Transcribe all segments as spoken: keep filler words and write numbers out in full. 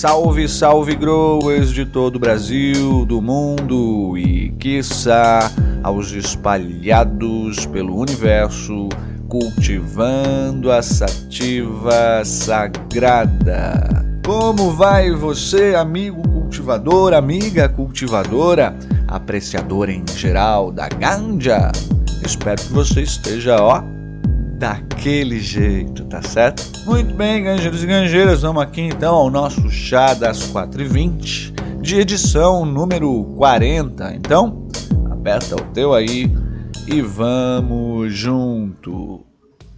Salve, salve growers de todo o Brasil, do mundo e, quiçá, aos espalhados pelo universo, cultivando a sativa sagrada. Como vai você, amigo cultivador, amiga cultivadora, apreciadora em geral da ganja? Espero que você esteja, ó, daquele jeito, tá certo? Muito bem, ganjeiros e ganjeiras, vamos aqui então ao nosso chá das quatro e vinte de edição número quarenta. Então, aperta o teu aí e vamos junto.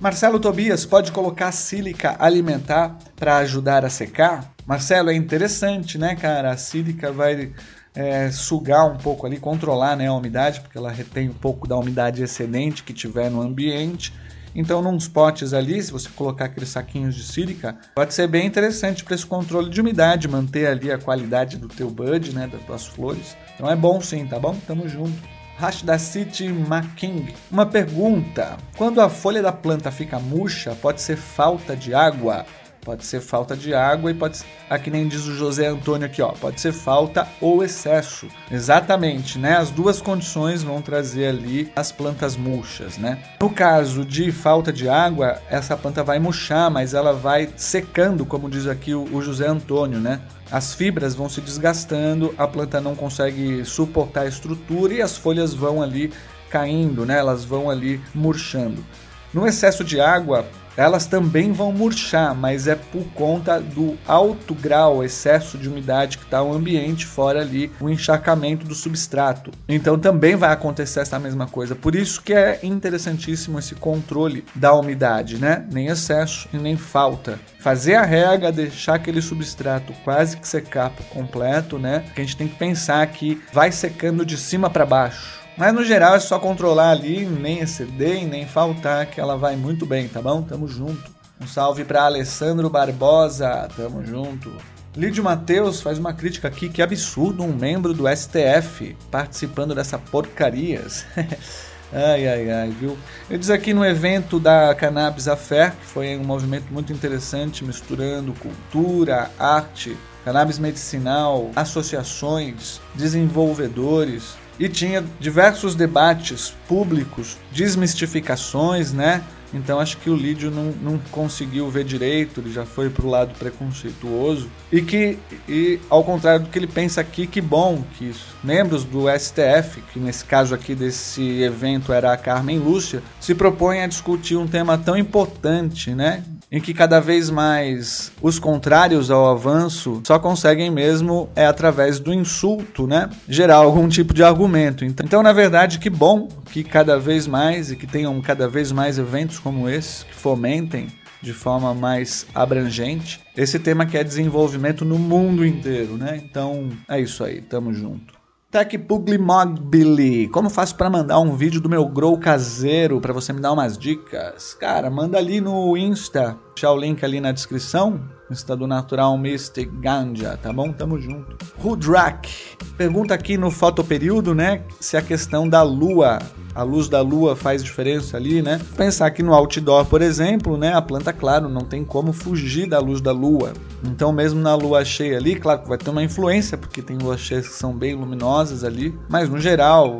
Marcelo Tobias, pode colocar sílica alimentar para ajudar a secar? Marcelo, é interessante, né, cara? A sílica vai É, sugar um pouco ali, controlar, né, a umidade, porque ela retém um pouco da umidade excedente que tiver no ambiente. Então, nos potes ali, se você colocar aqueles saquinhos de sílica, pode ser bem interessante para esse controle de umidade, manter ali a qualidade do teu bud, né, das tuas flores. Então é bom sim, tá bom? Tamo junto. Rash da City Macking, uma pergunta: quando a folha da planta fica murcha, pode ser falta de água? Pode ser falta de água e pode ser, aqui nem diz o José Antônio aqui, ó, pode ser falta ou excesso. Exatamente, né? As duas condições vão trazer ali as plantas murchas, né? No caso de falta de água, essa planta vai murchar, mas ela vai secando, como diz aqui o, o José Antônio, né? As fibras vão se desgastando, a planta não consegue suportar a estrutura e as folhas vão ali caindo, né? Elas vão ali murchando. No excesso de água, elas também vão murchar, mas é por conta do alto grau, excesso de umidade que está o ambiente, fora ali o encharcamento do substrato. Então também vai acontecer essa mesma coisa. Por isso que é interessantíssimo esse controle da umidade, né? Nem excesso e nem falta. Fazer a rega, deixar aquele substrato quase que secar por completo, né? Porque a gente tem que pensar que vai secando de cima para baixo. Mas no geral é só controlar ali, nem exceder e nem faltar, que ela vai muito bem, tá bom? Tamo junto. Um salve para Alessandro Barbosa, tamo junto. Lídio Matheus faz uma crítica aqui: que absurdo um membro do S T F participando dessa porcarias. Ai, ai, ai, viu? Ele diz aqui: no evento da Cannabis Affair, que foi um movimento muito interessante, misturando cultura, arte, cannabis medicinal, associações, desenvolvedores. E tinha diversos debates públicos, desmistificações, né? Então acho que o Lídio não, não conseguiu ver direito, ele já foi pro lado preconceituoso. E que, e, ao contrário do que ele pensa aqui, que bom que isso. Membros do S T F, que nesse caso aqui desse evento era a Carmen Lúcia, se propõem a discutir um tema tão importante, né? Em que cada vez mais os contrários ao avanço só conseguem mesmo é através do insulto, né? Gerar algum tipo de argumento. Então, na verdade, que bom que cada vez mais e que tenham cada vez mais eventos como esse, que fomentem de forma mais abrangente esse tema que é desenvolvimento no mundo inteiro, né? Então, é isso aí, tamo junto. Tech Puglimobili, como faço para mandar um vídeo do meu grow caseiro para você me dar umas dicas? Cara, manda ali no Insta, deixar o link ali na descrição, Insta do Natural Mystic Ganja, tá bom? Tamo junto. Rudrak, pergunta aqui no fotoperíodo, né, se a questão da lua, a luz da lua faz diferença ali, né? Pensar que no outdoor, por exemplo, né, a planta, claro, não tem como fugir da luz da lua. Então, mesmo na lua cheia ali, claro que vai ter uma influência, porque tem luas cheias que são bem luminosas ali, mas no geral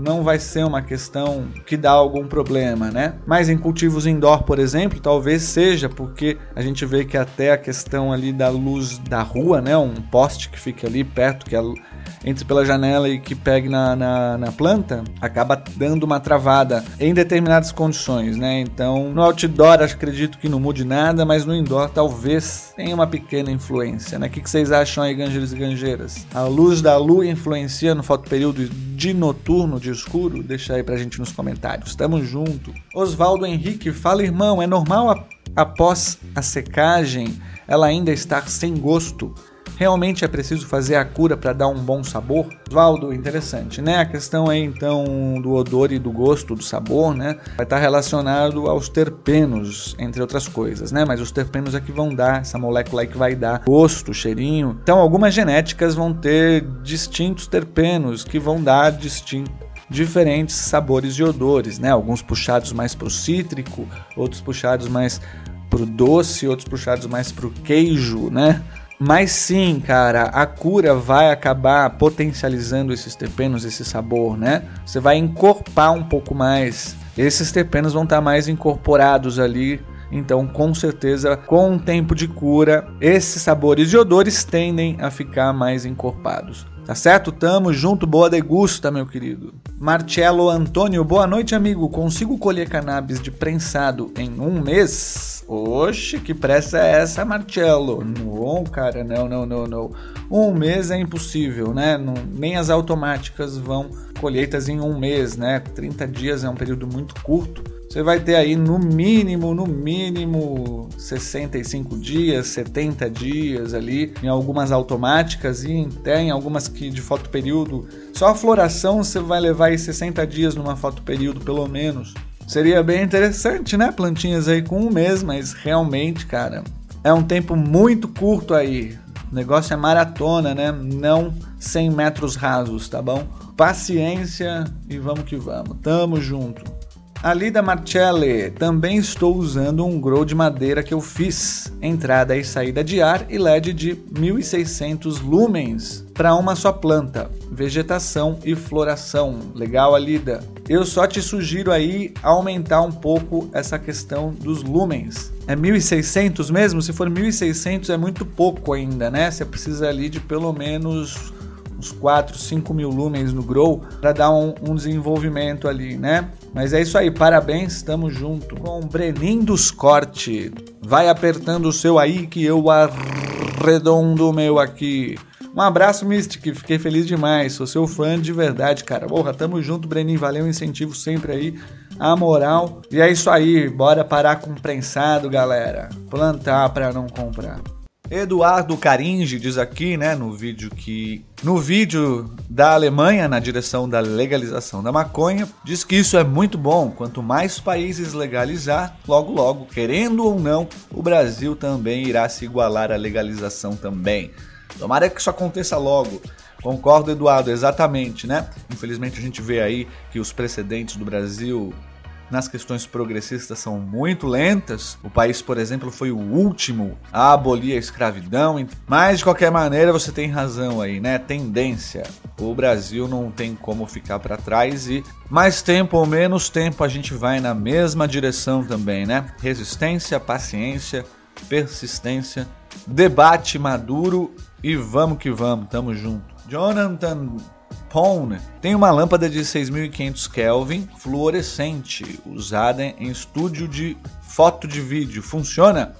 não vai ser uma questão que dá algum problema, né? Mas em cultivos indoor, por exemplo, talvez seja, porque a gente vê que até a questão ali da luz da rua, né? Um poste que fica ali perto, que entre pela janela e que pegue na, na, na planta, acaba dando uma travada em determinadas condições, né? Então, no outdoor, acredito que não mude nada, mas no indoor, talvez tenha uma pequena influência, né? O que, que vocês acham aí, ganjeiros e ganjeiras? A luz da lua influencia no fotoperíodo de noturno, de escuro? Deixa aí pra gente nos comentários. Tamo junto. Osvaldo Henrique fala: irmão, é normal a, após a secagem ela ainda estar sem gosto? Realmente é preciso fazer a cura para dar um bom sabor? Osvaldo, interessante, né? A questão aí então do odor e do gosto, do sabor, né? Vai estar relacionado aos terpenos, entre outras coisas, né? Mas os terpenos é que vão dar, essa molécula aí que vai dar gosto, cheirinho. Então algumas genéticas vão ter distintos terpenos que vão dar distintos diferentes sabores e odores, né? Alguns puxados mais para o cítrico, outros puxados mais para o doce, outros puxados mais para o queijo, né? Mas sim, cara, a cura vai acabar potencializando esses terpenos, esse sabor, né? Você vai encorpar um pouco mais. Esses terpenos vão estar mais incorporados ali. Então, com certeza, com o tempo de cura, esses sabores e odores tendem a ficar mais encorpados. Tá certo? Tamo junto, boa degusta, meu querido. Marcelo Antônio, boa noite, amigo. Consigo colher cannabis de prensado em um mês? Oxe, que pressa é essa, Marcelo? Não, cara, não, não, não, não. Um mês é impossível, né? Não, nem as automáticas vão colheitas em um mês, né? trinta dias é um período muito curto. Você vai ter aí no mínimo, no mínimo sessenta e cinco dias, setenta dias ali, em algumas automáticas e até em algumas que de fotoperíodo. Só a floração você vai levar aí sessenta dias numa fotoperíodo, pelo menos. Seria bem interessante, né? Plantinhas aí com um mês, mas realmente, cara, é um tempo muito curto aí. O negócio é maratona, né? Não cem metros rasos, tá bom? Paciência e vamos que vamos. Tamo junto. Alida Marcelli, também estou usando um grow de madeira que eu fiz, entrada e saída de ar e L E D de mil e seiscentos lumens para uma só planta, vegetação e floração. Legal, Alida? Eu só te sugiro aí aumentar um pouco essa questão dos lumens. É mil e seiscentos mesmo? Se for mil e seiscentos é muito pouco ainda, né? Você precisa ali de pelo menos uns quatro, cinco mil lumens no grow para dar um, um desenvolvimento ali, né? Mas é isso aí, parabéns, tamo junto. Com o Brenin dos Corte, vai apertando o seu aí que eu arredondo o meu aqui. Um abraço, Mystic, fiquei feliz demais, sou seu fã de verdade, cara. Porra, tamo junto, Brenin, valeu o incentivo sempre aí, a moral. E é isso aí, bora parar com o prensado, galera. Plantar pra não comprar. Eduardo Caringe diz aqui, né, no vídeo que... No vídeo da Alemanha, na direção da legalização da maconha, diz que isso é muito bom. Quanto mais países legalizar, logo logo, querendo ou não, o Brasil também irá se igualar à legalização também. Tomara que isso aconteça logo. Concordo, Eduardo, exatamente, né? Infelizmente a gente vê aí que os precedentes do Brasil... nas questões progressistas são muito lentas. O país, por exemplo, foi o último a abolir a escravidão. Mas, de qualquer maneira, você tem razão aí, né? Tendência. O Brasil não tem como ficar para trás e mais tempo ou menos tempo a gente vai na mesma direção também, né? Resistência, paciência, persistência, debate maduro e vamos que vamos, tamo junto. Jonathan... Tem uma lâmpada de seis mil e quinhentos Kelvin fluorescente, usada em estúdio de foto de vídeo. Funciona?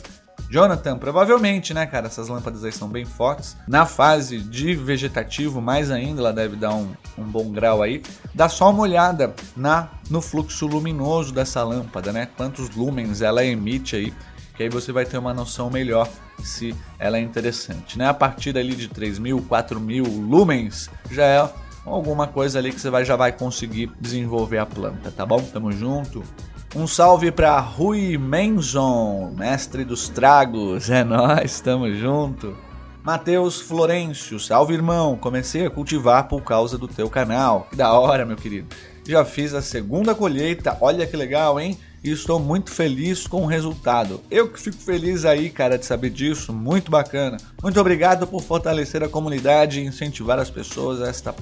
Jonathan, provavelmente, né, cara? Essas lâmpadas aí são bem fortes. Na fase de vegetativo, mais ainda, ela deve dar um, um bom grau aí. Dá só uma olhada na, no fluxo luminoso dessa lâmpada, né? Quantos lumens ela emite aí, que aí você vai ter uma noção melhor se ela é interessante, né? A partir ali de três mil, quatro mil lumens já é alguma coisa ali que você vai, já vai conseguir desenvolver a planta, tá bom? Tamo junto. Um salve para Rui Menzon, mestre dos tragos, é nóis, tamo junto. Matheus Florencio, salve irmão, comecei a cultivar por causa do teu canal, que da hora, meu querido. Já fiz a segunda colheita, olha que legal, hein? E estou muito feliz com o resultado. Eu que fico feliz aí, cara, de saber disso. Muito bacana. Muito obrigado por fortalecer a comunidade e incentivar as pessoas a esta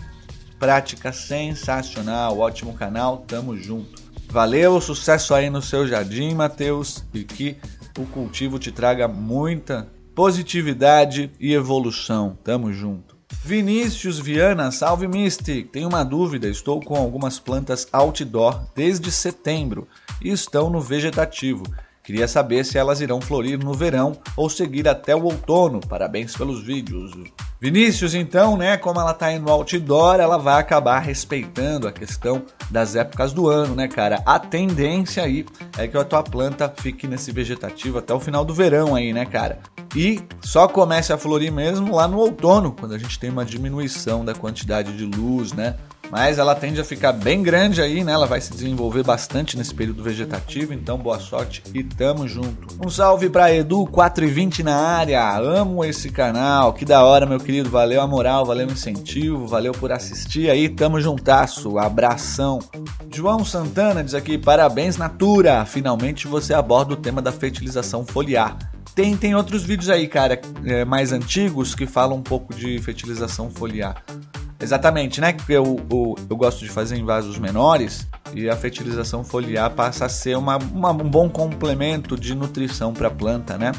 prática sensacional. Ótimo canal, tamo junto. Valeu, sucesso aí no seu jardim, Matheus. E que o cultivo te traga muita positividade e evolução. Tamo junto. Vinícius Viana, salve Mystic, tenho uma dúvida, estou com algumas plantas outdoor desde setembro e estão no vegetativo, queria saber se elas irão florir no verão ou seguir até o outono, parabéns pelos vídeos. Vinícius, então, né, como ela tá aí no outdoor, ela vai acabar respeitando a questão das épocas do ano, né, cara? A tendência aí é que a tua planta fique nesse vegetativo até o final do verão aí, né, cara? E só comece a florir mesmo lá no outono, quando a gente tem uma diminuição da quantidade de luz, né? Mas ela tende a ficar bem grande aí, né? Ela vai se desenvolver bastante nesse período vegetativo, então boa sorte e tamo junto. Um salve pra Edu quatro e vinte na área, amo esse canal, que da hora, meu querido, valeu a moral, valeu o incentivo, valeu por assistir aí, tamo juntasso, abração. João Santana diz aqui, parabéns Natura, finalmente você aborda o tema da fertilização foliar. Tem, tem outros vídeos aí, cara, é, mais antigos, que falam um pouco de fertilização foliar. Exatamente, né? Porque eu, eu, eu gosto de fazer em vasos menores, e a fertilização foliar passa a ser uma, uma, um bom complemento de nutrição para a planta, né?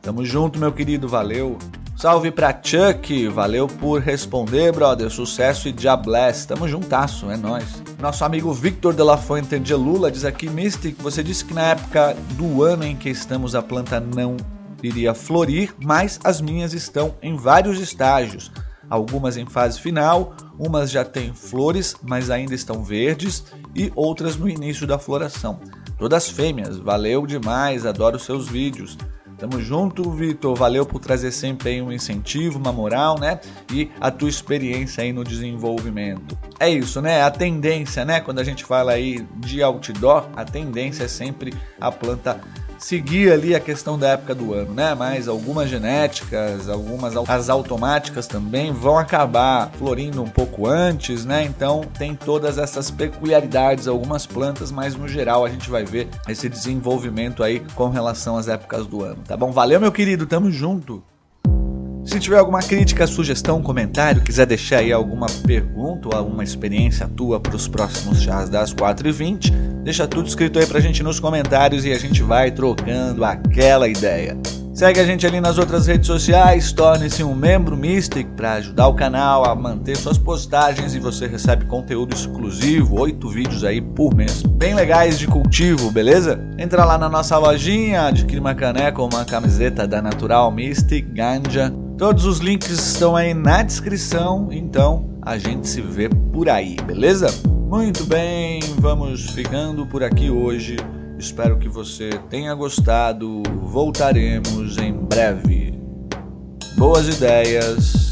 Tamo junto, meu querido, valeu. Salve pra Chuck, valeu por responder, brother, sucesso e diabless, tamo juntasso, é nóis. Nosso amigo Victor de la Fuente de Lula diz aqui: Mystic, você disse que na época do ano em que estamos a planta não iria florir, mas as minhas estão em vários estágios, algumas em fase final, umas já têm flores, mas ainda estão verdes, e outras no início da floração, todas fêmeas, valeu demais, adoro seus vídeos. Tamo junto, Vitor, valeu por trazer sempre aí um incentivo, uma moral, né? E a tua experiência aí no desenvolvimento. É isso, né? A tendência, né? Quando a gente fala aí de outdoor, a tendência é sempre a planta seguir ali a questão da época do ano, né? Mas algumas genéticas, algumas as automáticas também vão acabar florindo um pouco antes, né? Então tem todas essas peculiaridades, algumas plantas, mas no geral a gente vai ver esse desenvolvimento aí com relação às épocas do ano. Tá bom? Valeu, meu querido, tamo junto! Se tiver alguma crítica, sugestão, comentário, quiser deixar aí alguma pergunta ou alguma experiência tua para os próximos Chás das quatro e vinte, deixa tudo escrito aí pra gente nos comentários e a gente vai trocando aquela ideia. Segue a gente ali nas outras redes sociais, torne-se um membro Mystic para ajudar o canal a manter suas postagens e você recebe conteúdo exclusivo, oito vídeos aí por mês, bem legais de cultivo, beleza? Entra lá na nossa lojinha, adquire uma caneca ou uma camiseta da Natural Mystic Ganja. Todos os links estão aí na descrição, então a gente se vê por aí, beleza? Muito bem, vamos ficando por aqui hoje. Espero que você tenha gostado. Voltaremos em breve. Boas ideias,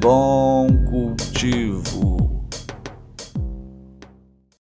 bom cultivo.